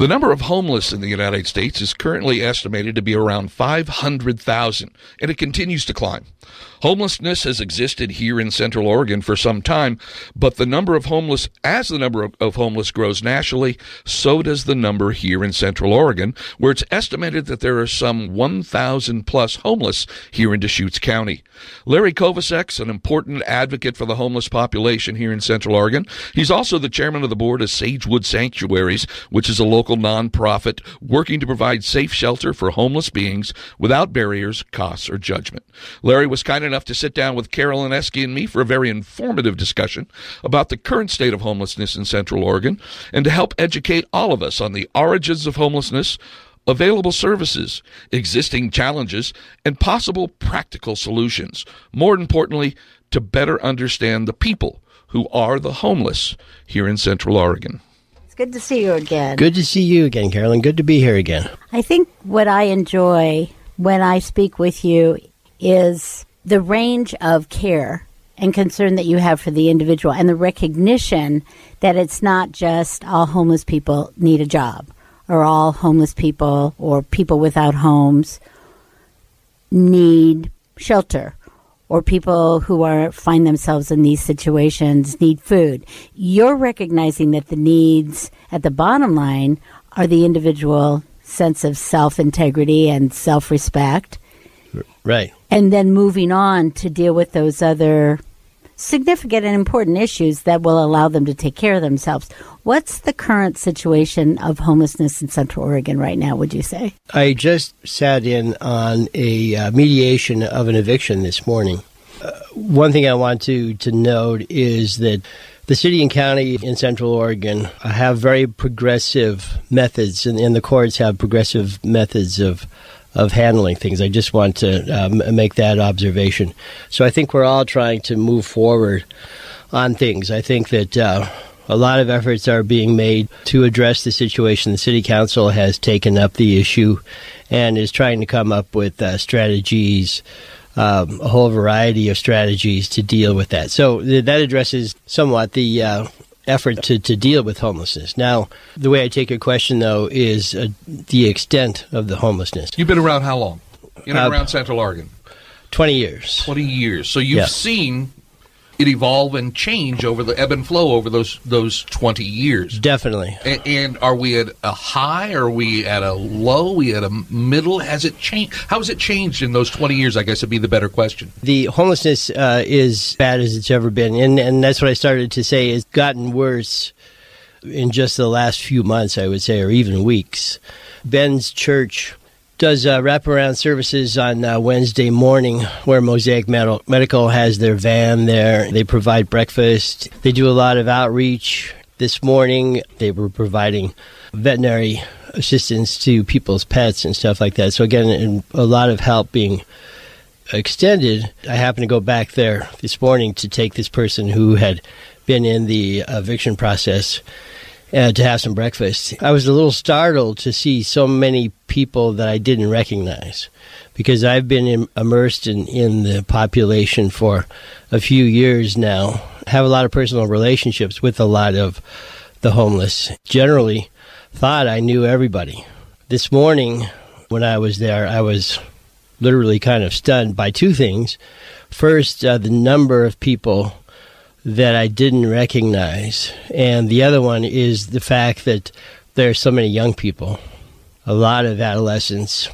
The number of homeless in the United States is currently estimated to be around 500,000, and it continues to climb. Homelessness has existed here in Central Oregon for some time, but the number of homeless, as the number of homeless grows nationally, so does the number here in Central Oregon, where it's estimated that there are some 1,000 plus homeless here in Deschutes County. Larry Kogovsek, an important advocate for the homeless population here in Central Oregon, he's also the chairman of the board of Sagewood Sanctuaries, which is a local nonprofit working to provide safe shelter for homeless beings without barriers, costs, or judgment. Larry was kind enough to sit down with Carol Inesky and me for a very informative discussion about the current state of homelessness in Central Oregon and to help educate all of us on the origins of homelessness, available services, existing challenges, and possible practical solutions. More importantly, to better understand the people who are the homeless here in Central Oregon. Good to see you again. Good to see you again, Carolyn. Good to be here again. I think what I enjoy when I speak with you is the range of care and concern that you have for the individual and the recognition that it's not just all homeless people need a job or all homeless people or people without homes need shelter or people who are find themselves in these situations need food. You're recognizing that the needs at the bottom line are the individual sense of self-integrity and self-respect. Right. And then moving on to deal with those other significant and important issues that will allow them to take care of themselves. What's the current situation of homelessness in Central Oregon right now, would you say? I just sat in on a mediation of an eviction this morning. One thing I want to note is that the city and county in Central Oregon have very progressive methods, and the courts have progressive methods of handling things. I just want to make that observation. So I think we're all trying to move forward on things. I think that a lot of efforts are being made to address the situation. The City Council has taken up the issue and is trying to come up with strategies, a whole variety of strategies to deal with that. So that addresses somewhat the effort to deal with homelessness. Now, the way I take your question, though, is the extent of the homelessness. You've been around how long? You've been around Central Oregon? 20 years. 20 years. So you've seen it evolve and change over the ebb and flow over those 20 years. Definitely. And are we at a high? Are we at a low? Are we at a middle? Has it changed? How has it changed in those 20 years, I guess would be the better question. The homelessness is bad as it's ever been. And that's what I started to say. It's gotten worse in just the last few months, I would say, or even weeks. Ben's Church does wraparound services on Wednesday morning where Mosaic Medical has their van there. They provide breakfast. They do a lot of outreach. This morning, they were providing veterinary assistance to people's pets and stuff like that. So again, a lot of help being extended. I happened to go back there this morning to take this person who had been in the eviction process to have some breakfast. I was a little startled to see so many people that I didn't recognize because I've been immersed in the population for a few years now. I have a lot of personal relationships with a lot of the homeless. Generally, thought I knew everybody. This morning when I was there, I was literally kind of stunned by two things. First, the number of people that I didn't recognize. And the other one is the fact that there are so many young people, a lot of adolescents,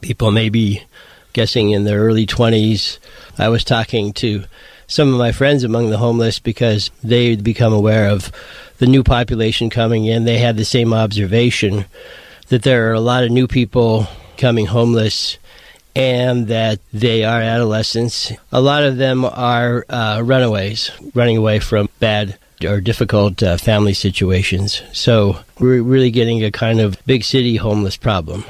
people maybe guessing in their early 20s. I was talking to some of my friends among the homeless because they had become aware of the new population coming in. They had the same observation that there are a lot of new people becoming homeless and that they are adolescents. A lot of them are runaways, running away from bad or difficult family situations. So we're really getting a kind of big city homeless problem.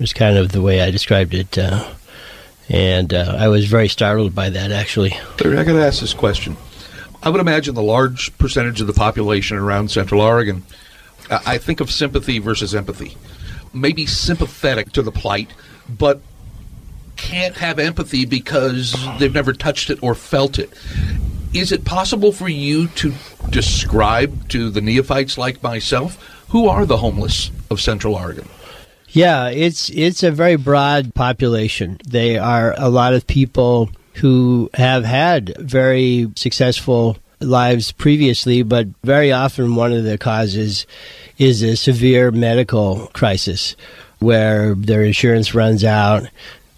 It's kind of the way I described it. And I was very startled by that, actually. Larry, I got to ask this question. I would imagine the large percentage of the population around Central Oregon, I think of sympathy versus empathy. Maybe sympathetic to the plight, but can't have empathy because they've never touched it or felt it. Is it possible for you to describe to the neophytes like myself Who are the homeless of Central Oregon? Yeah, it's a very broad population. They are a lot of people who have had very successful lives previously, but very often one of the causes is a severe medical crisis where their insurance runs out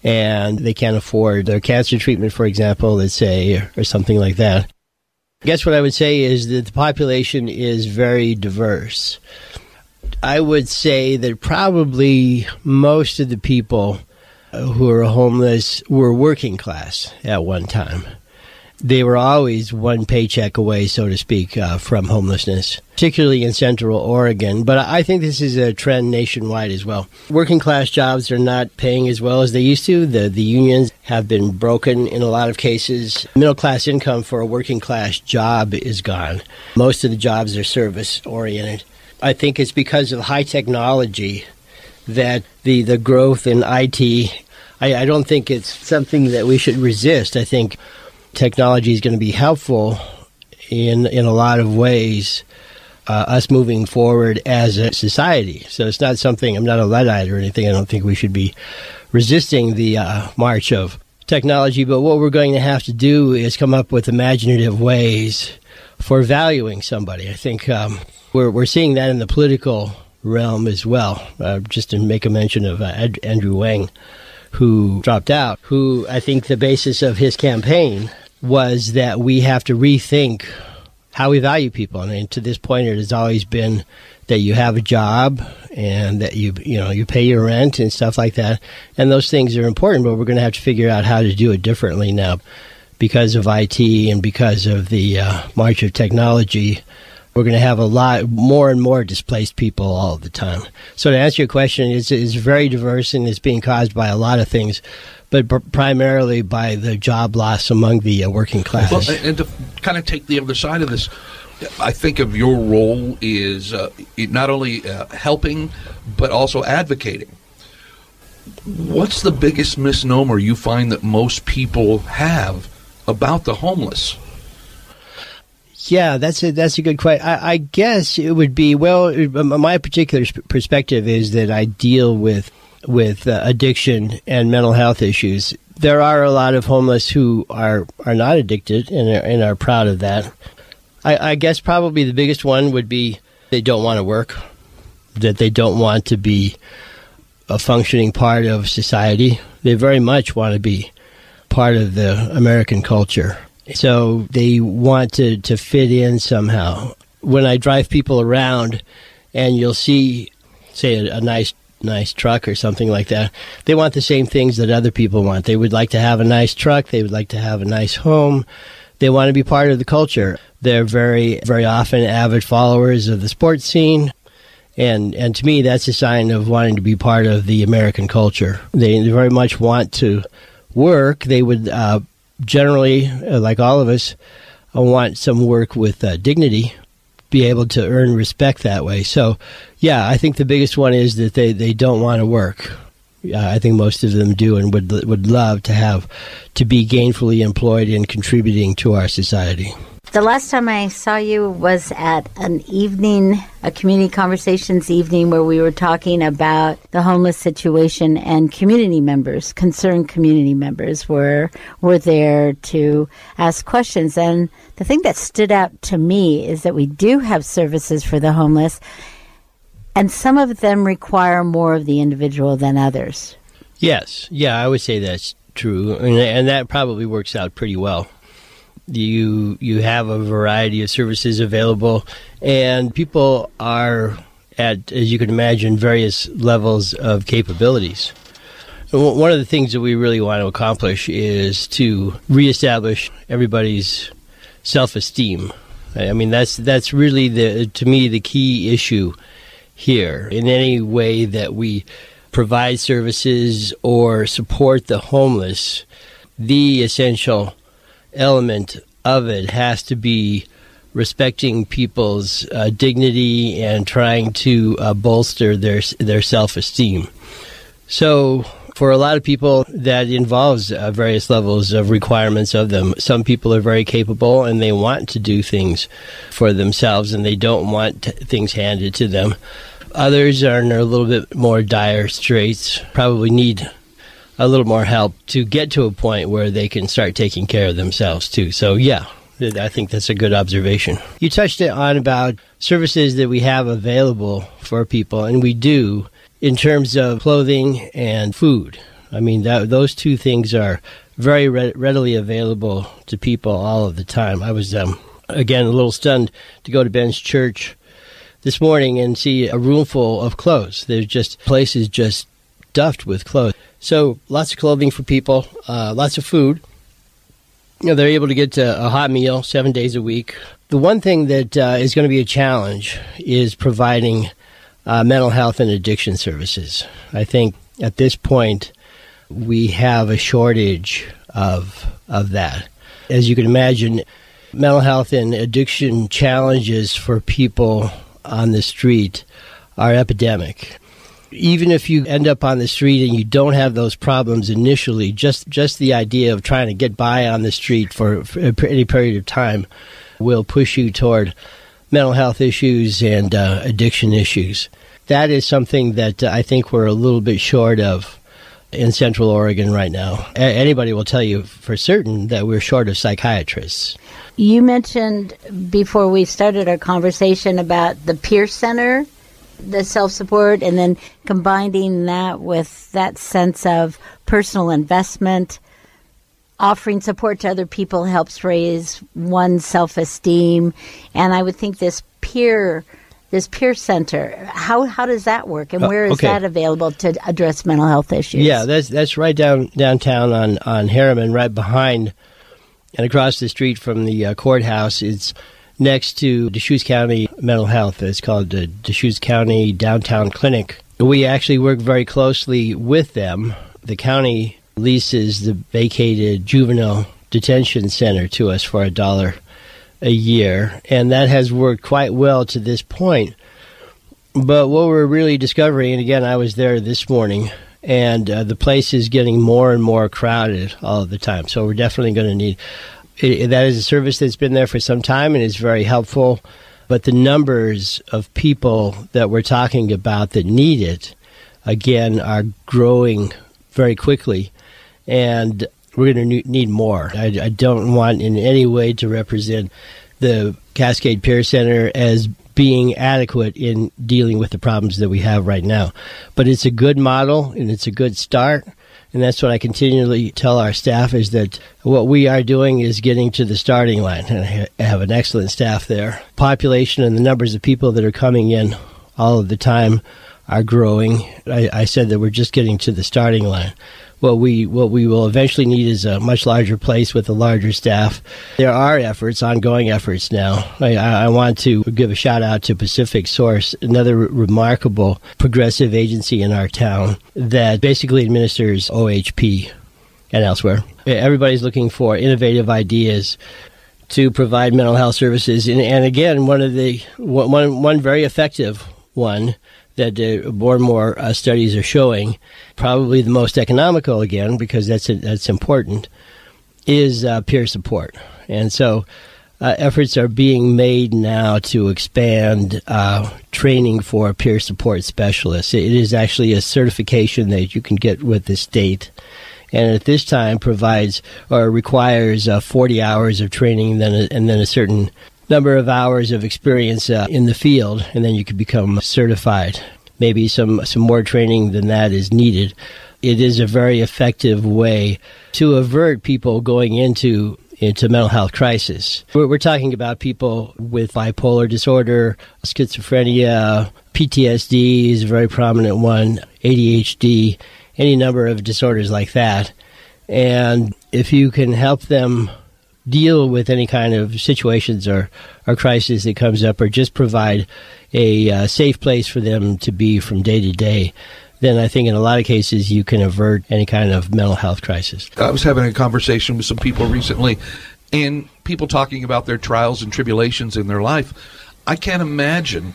and they can't afford their cancer treatment, for example, let's say, or something like that. I guess what I would say is that the population is very diverse. I would say that probably most of the people who are homeless were working class at one time. They were always one paycheck away, so to speak, from homelessness, particularly in Central Oregon. But I think this is a trend nationwide as well. Working class jobs are not paying as well as they used to. The unions have been broken in a lot of cases. Middle class income for a working class job is gone. Most of the jobs are service oriented. I think it's because of high technology that the growth in IT, I don't think it's something that we should resist. I think technology is going to be helpful in a lot of ways, us moving forward as a society. So it's not something, I'm not a Luddite or anything. I don't think we should be resisting the march of technology. But what we're going to have to do is come up with imaginative ways for valuing somebody. I think we're seeing that in the political realm as well. Just to make a mention of Andrew Yang, who dropped out, who I think the basis of his campaign was that we have to rethink how we value people. And to this point, it has always been that you have a job and that you pay your rent and stuff like that. And those things are important, but we're going to have to figure out how to do it differently now because of IT and because of the march of technology. We're going to have a lot more and more displaced people all the time. So to answer your question, it's very diverse and it's being caused by a lot of things, but primarily by the job loss among the working class. Well, and to kind of take the other side of this, I think of your role is not only helping, but also advocating. What's the biggest misnomer you find that most people have about the homeless? Yeah, that's a good question. I guess it would be, well, my particular perspective is that I deal with addiction and mental health issues. There are a lot of homeless who are not addicted and are proud of that. I guess probably the biggest one would be they don't want to work, that they don't want to be a functioning part of society. They very much want to be part of the American culture. So they want to fit in somehow. When I drive people around and you'll see, say, a nice truck or something like that, they want the same things that other people want. They would like to have a nice truck. They would like to have a nice home. They want to be part of the culture. They're very, very often avid followers of the sports scene. And to me, that's a sign of wanting to be part of the American culture. They very much want to work. They would generally, like all of us, I want some work with dignity, be able to earn respect that way. So, yeah, I think the biggest one is that they don't want to work. I think most of them do and would love to be gainfully employed in contributing to our society. The last time I saw you was at an evening, a community conversations evening, where we were talking about the homeless situation, and community members, concerned community members were there to ask questions. And the thing that stood out to me is that we do have services for the homeless, and some of them require more of the individual than others. Yes. Yeah, I would say that's true. And that probably works out pretty well. You have a variety of services available, and people are at, as you can imagine, various levels of capabilities. One of the things that we really want to accomplish is to reestablish everybody's self-esteem. I mean, that's really, to me, the key issue here. In any way that we provide services or support the homeless, the essential element of it has to be respecting people's dignity and trying to bolster their self-esteem. So for a lot of people, that involves various levels of requirements of them. Some people are very capable and they want to do things for themselves and they don't want things handed to them. Others are in a little bit more dire straits, probably need a little more help to get to a point where they can start taking care of themselves too. So yeah, I think that's a good observation. You touched on about services that we have available for people, and we do in terms of clothing and food. I mean, those two things are very readily available to people all of the time. I was, again, a little stunned to go to Ben's church this morning and see a room full of clothes. There's just places just stuffed with clothes. So lots of clothing for people, lots of food. You know, they're able to get to a hot meal 7 days a week. The one thing that is going to be a challenge is providing mental health and addiction services. I think at this point, we have a shortage of that. As you can imagine, mental health and addiction challenges for people on the street are epidemic. Even if you end up on the street and you don't have those problems initially, just the idea of trying to get by on the street for any period of time will push you toward mental health issues and addiction issues. That is something that I think we're a little bit short of in Central Oregon right now. Anybody will tell you for certain that we're short of psychiatrists. You mentioned before we started our conversation about the Peer Center, the self-support, and then combining that with that sense of personal investment. Offering support to other people helps raise one's self-esteem. And I would think this peer center, how does that work, and where is that available to address mental health issues? Yeah, that's right downtown on Harriman, right behind and across the street from the courthouse. It's next to Deschutes County Mental Health. It's called the Deschutes County Downtown Clinic. We actually work very closely with them. The county leases the vacated juvenile detention center to us for $1 a year, and that has worked quite well to this point. But what we're really discovering, and again, I was there this morning, and the place is getting more and more crowded all of the time. So we're definitely going to need it. That is a service that's been there for some time and is very helpful, but the numbers of people that we're talking about that need it, again, are growing very quickly, and we're going to need more. I don't want in any way to represent the Cascade Peer Center as being adequate in dealing with the problems that we have right now. But it's a good model, and it's a good start, and that's what I continually tell our staff, is that what we are doing is getting to the starting line. And I have an excellent staff there. Population and the numbers of people that are coming in all of the time are growing. I said that we're just getting to the starting line. What we will eventually need is a much larger place with a larger staff. There are ongoing efforts now. I want to give a shout out to Pacific Source, another remarkable progressive agency in our town that basically administers OHP and elsewhere. Everybody's looking for innovative ideas to provide mental health services, and again, one very effective one that more and more studies are showing, probably the most economical again, because that's important, is peer support. And so efforts are being made now to expand training for peer support specialists. It is actually a certification that you can get with the state, and at this time requires 40 hours of training and then a certain number of hours of experience in the field, and then you could become certified. Maybe some more training than that is needed. It is a very effective way to avert people going into mental health crisis. We're talking about people with bipolar disorder, schizophrenia, PTSD is a very prominent one, ADHD, any number of disorders like that. And if you can help them deal with any kind of situations or crisis that comes up, or just provide a safe place for them to be from day to day, then I think in a lot of cases you can avert any kind of mental health crisis. I was having a conversation with some people recently, and people talking about their trials and tribulations in their life. I can't imagine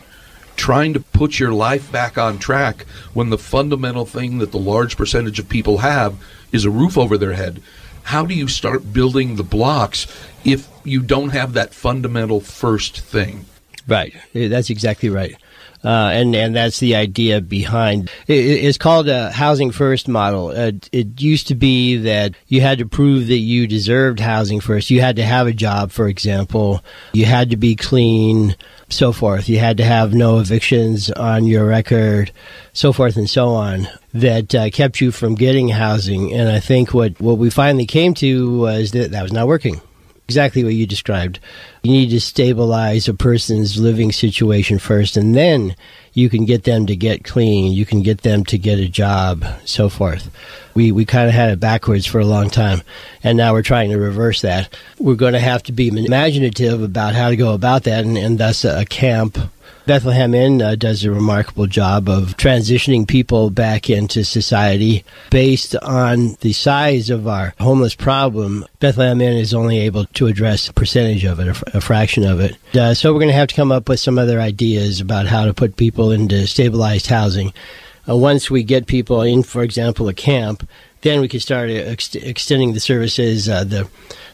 trying to put your life back on track when the fundamental thing that the large percentage of people have is a roof over their head. How do you start building the blocks if you don't have that fundamental first thing? Right. That's exactly right. And that's the idea behind it. It's called a housing first model. It used to be that you had to prove that you deserved housing first. You had to have a job, for example. You had to be clean, so forth. You had to have no evictions on your record, so forth and so on, that kept you from getting housing. And I think what we finally came to was that was not working. Exactly what you described. You need to stabilize a person's living situation first, and then you can get them to get clean, you can get them to get a job, so forth. We kind of had it backwards for a long time, and now we're trying to reverse that. We're going to have to be imaginative about how to go about that, and thus a camp. Bethlehem Inn does a remarkable job of transitioning people back into society based on the size of our homeless problem. Bethlehem Inn is only able to address a percentage of it, a fraction of it. So we're going to have to come up with some other ideas about how to put people into stabilized housing. Once we get people in, for example, a camp, then we can start extending the services, the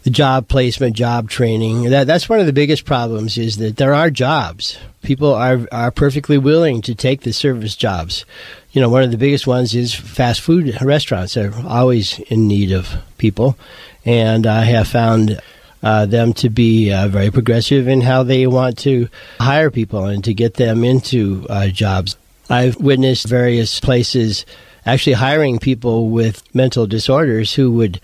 job placement, job training. That's one of the biggest problems, is that there are jobs. People are perfectly willing to take the service jobs. You know, one of the biggest ones is fast food restaurants. They're always in need of people. And I have found them to be very progressive in how they want to hire people and to get them into jobs. I've witnessed various places actually hiring people with mental disorders who would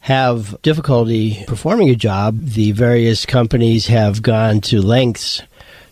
have difficulty performing a job. The various companies have gone to lengths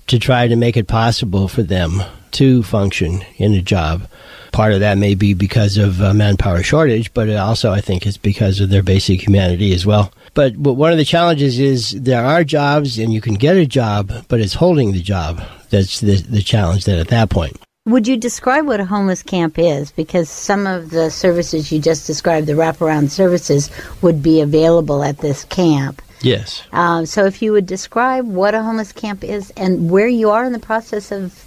to try to make it possible for them to function in a job. Part of that may be because of a manpower shortage, but it also, I think, is because of their basic humanity as well. But one of the challenges is there are jobs and you can get a job, but it's holding the job. That's the challenge then at that point. Would you describe what a homeless camp is? Because some of the services you just described, the wraparound services, would be available at this camp. Yes. So if you would describe what a homeless camp is and where you are in the process of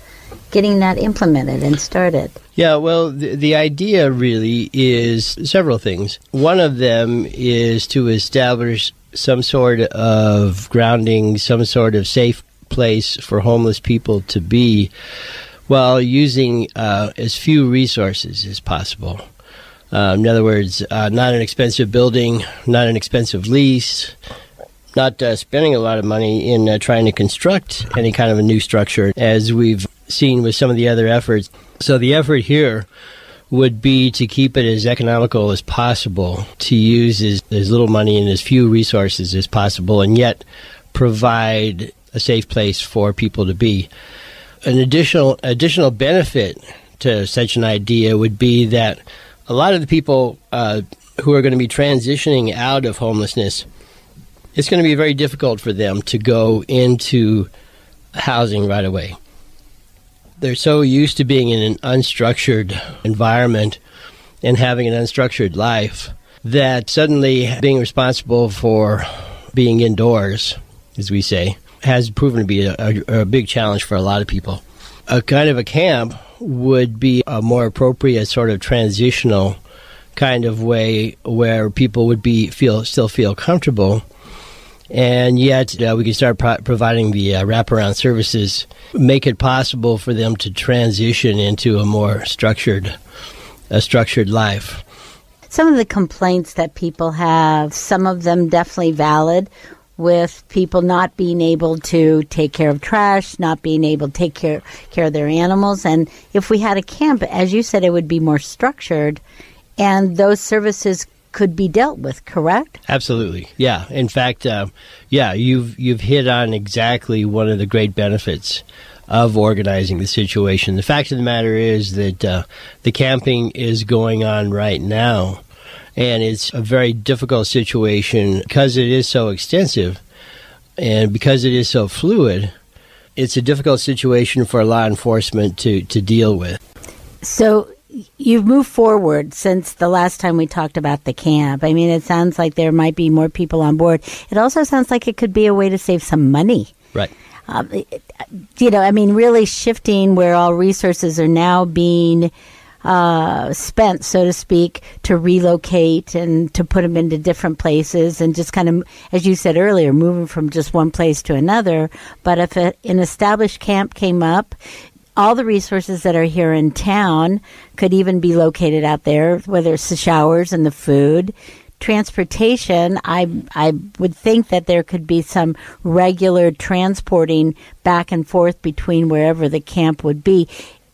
getting that implemented and started. Yeah, well, the idea really is several things. One of them is to establish some sort of grounding, some sort of safe place for homeless people to be, while using as few resources as possible. In other words, not an expensive building, not an expensive lease, not spending a lot of money in trying to construct any kind of a new structure, as we've seen with some of the other efforts. So the effort here would be to keep it as economical as possible, to use as little money and as few resources as possible, and yet provide a safe place for people to be. An additional benefit to such an idea would be that a lot of the people who are going to be transitioning out of homelessness, it's going to be very difficult for them to go into housing right away. They're so used to being in an unstructured environment and having an unstructured life that suddenly being responsible for being indoors, as we say, has proven to be a big challenge for a lot of people. A kind of a camp would be a more appropriate sort of transitional kind of way where people would still feel comfortable, and yet we can start providing the wraparound services, make it possible for them to transition into a more structured life. Some of the complaints that people have, some of them definitely valid, with people not being able to take care of trash, not being able to take care of their animals. And if we had a camp, as you said, it would be more structured, and those services could be dealt with, correct? Absolutely, yeah. In fact, you've hit on exactly one of the great benefits of organizing the situation. The fact of the matter is that the camping is going on right now, and it's a very difficult situation because it is so extensive and because it is so fluid. It's a difficult situation for law enforcement to deal with. So you've moved forward since the last time we talked about the camp. I mean, it sounds like there might be more people on board. It also sounds like it could be a way to save some money. Right. You know, I mean, really shifting where all resources are now being spent, so to speak, to relocate and to put them into different places, and just kind of, as you said earlier, moving from just one place to another. But if an established camp came up all the resources that are here in town could even be located out there, whether it's the showers and the food. Transportation, I would think that there could be some regular transporting back and forth between wherever the camp would be.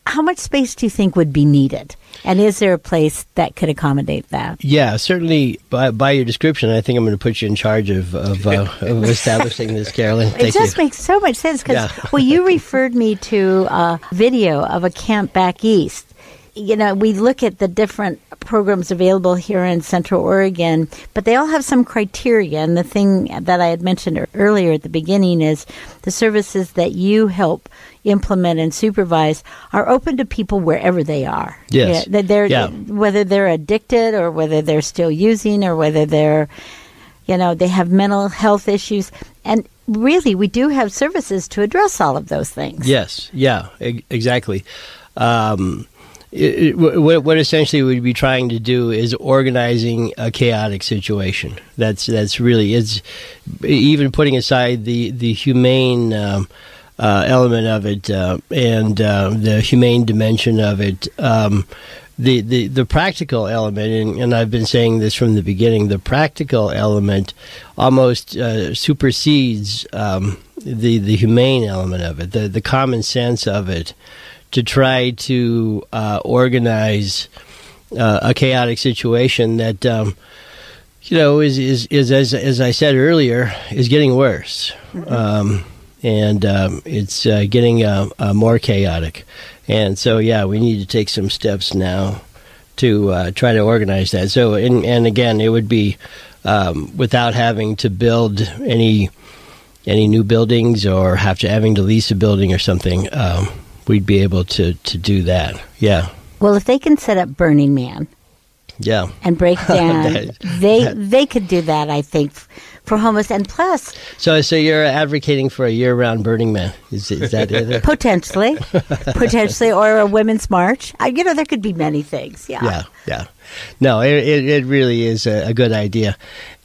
How much space do you think would be needed? And is there a place that could accommodate that? Yeah, certainly by your description, I think I'm going to put you in charge of establishing this, Carolyn. It just makes so much sense because, well, you referred me to a video of a camp back east. You know, we look at the different programs available here in Central Oregon, but they all have some criteria. And the thing that I had mentioned earlier at the beginning is the services that you help implement and supervise are open to people wherever they are. Yes. Whether they're addicted or whether they're still using or whether they're, you know, they have mental health issues. And really, we do have services to address all of those things. Yes. Yeah, exactly. What essentially we'd be trying to do is organizing a chaotic situation. That's really, it's even putting aside the humane element of it and the humane dimension of it. The practical element, and I've been saying this from the beginning, the practical element almost supersedes the humane element of it, the common sense of it, to try to organize a chaotic situation that, you know, is as I said earlier, is getting worse. Mm-hmm. And it's getting more chaotic. And so, yeah, we need to take some steps now to try to organize that. So, and again, it would be without having to build any new buildings or having to lease a building or something. We'd be able to do that, yeah. Well, if they can set up Burning Man, yeah, and break down, they could do that, I think, for homeless. And plus, so you're advocating for a year-round Burning Man? Is that it? Potentially, or a Women's March. You know, there could be many things. Yeah, yeah, yeah. No, it really is a good idea,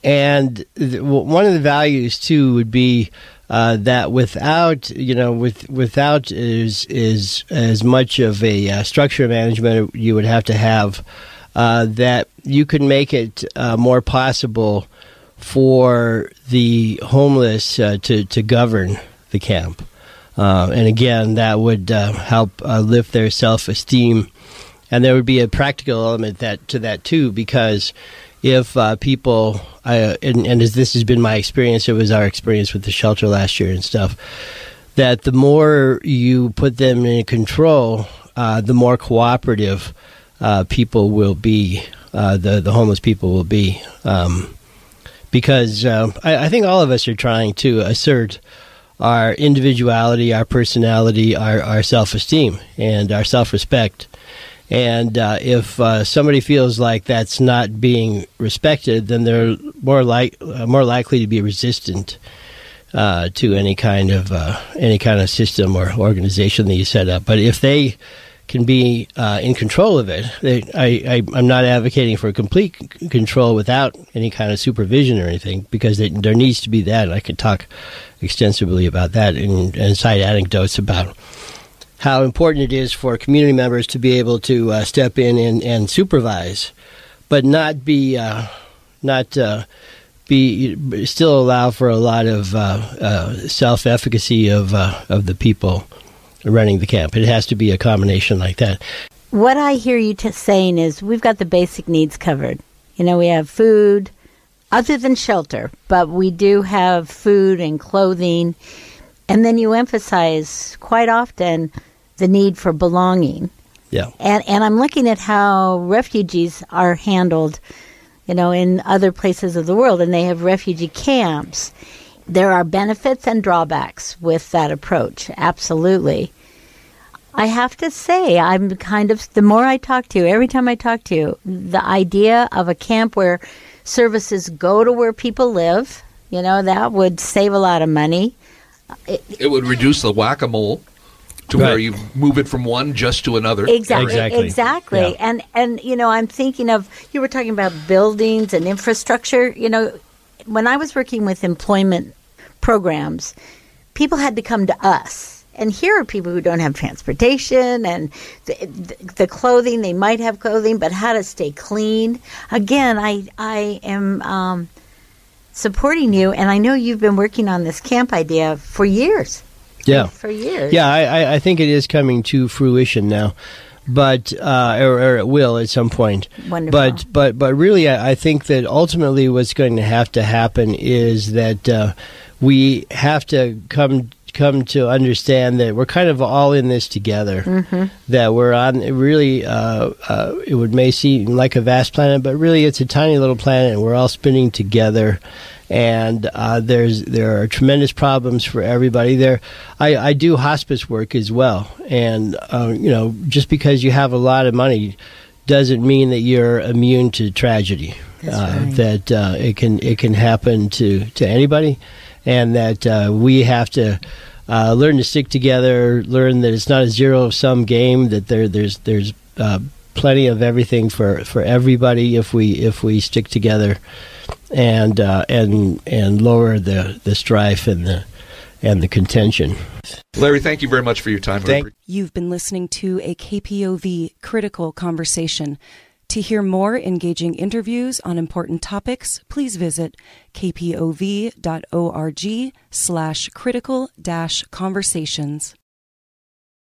and one of the values too would be. That without is as much of a structure management you would have to have, that you could make it more possible for the homeless to govern the camp, and again that would help lift their self-esteem, and there would be a practical element to that too because. If people, and as this has been my experience, it was our experience with the shelter last year and stuff, that the more you put them in control, the more cooperative people will be, the homeless people will be. Because I think all of us are trying to assert our individuality, our personality, our self-esteem, and our self-respect. And if somebody feels like that's not being respected, then they're more likely to be resistant to any kind of system or organization that you set up. But if they can be in control of it, I'm not advocating for complete control without any kind of supervision or anything, because there needs to be that. And I could talk extensively about that and cite anecdotes about how important it is for community members to be able to step in and supervise, but not be still allow for a lot of self-efficacy of the people running the camp. It has to be a combination like that. What I hear you saying is we've got the basic needs covered. You know, we have food, other than shelter, but we do have food and clothing. And then you emphasize quite often the need for belonging. Yeah. And I'm looking at how refugees are handled, you know, in other places of the world, and they have refugee camps. There are benefits and drawbacks with that approach, absolutely. I have to say, I'm kind of, the more I talk to you, every time I talk to you, the idea of a camp where services go to where people live, you know, that would save a lot of money. It would reduce the whack-a-mole to where you move it from one just to another. Exactly. Yeah. And you know, I'm thinking of, you were talking about buildings and infrastructure. You know, when I was working with employment programs, people had to come to us And here are people who don't have transportation, and the clothing, they might have clothing, but how to stay clean. Again, I am supporting you, and I know you've been working on this camp idea for years. Yeah. For years. Yeah, I think it is coming to fruition now, but or it will at some point. Wonderful. But really, I think that ultimately what's going to happen is that we have to come to understand that we're kind of all in this together, mm-hmm. that we're on really it may seem like a vast planet, but really it's a tiny little planet, and we're all spinning together, and there are tremendous problems for everybody there. I do hospice work as well, and just because you have a lot of money doesn't mean that you're immune to tragedy. That's right. That it can happen to anybody. And that we have to learn to stick together, learn that it's not a zero-sum game, that there's plenty of everything for everybody if we stick together and lower the strife and the contention. Larry, thank you very much for your time. You've been listening to a KPOV Critical Conversation. To hear more engaging interviews on important topics, please visit kpov.org/critical-conversations.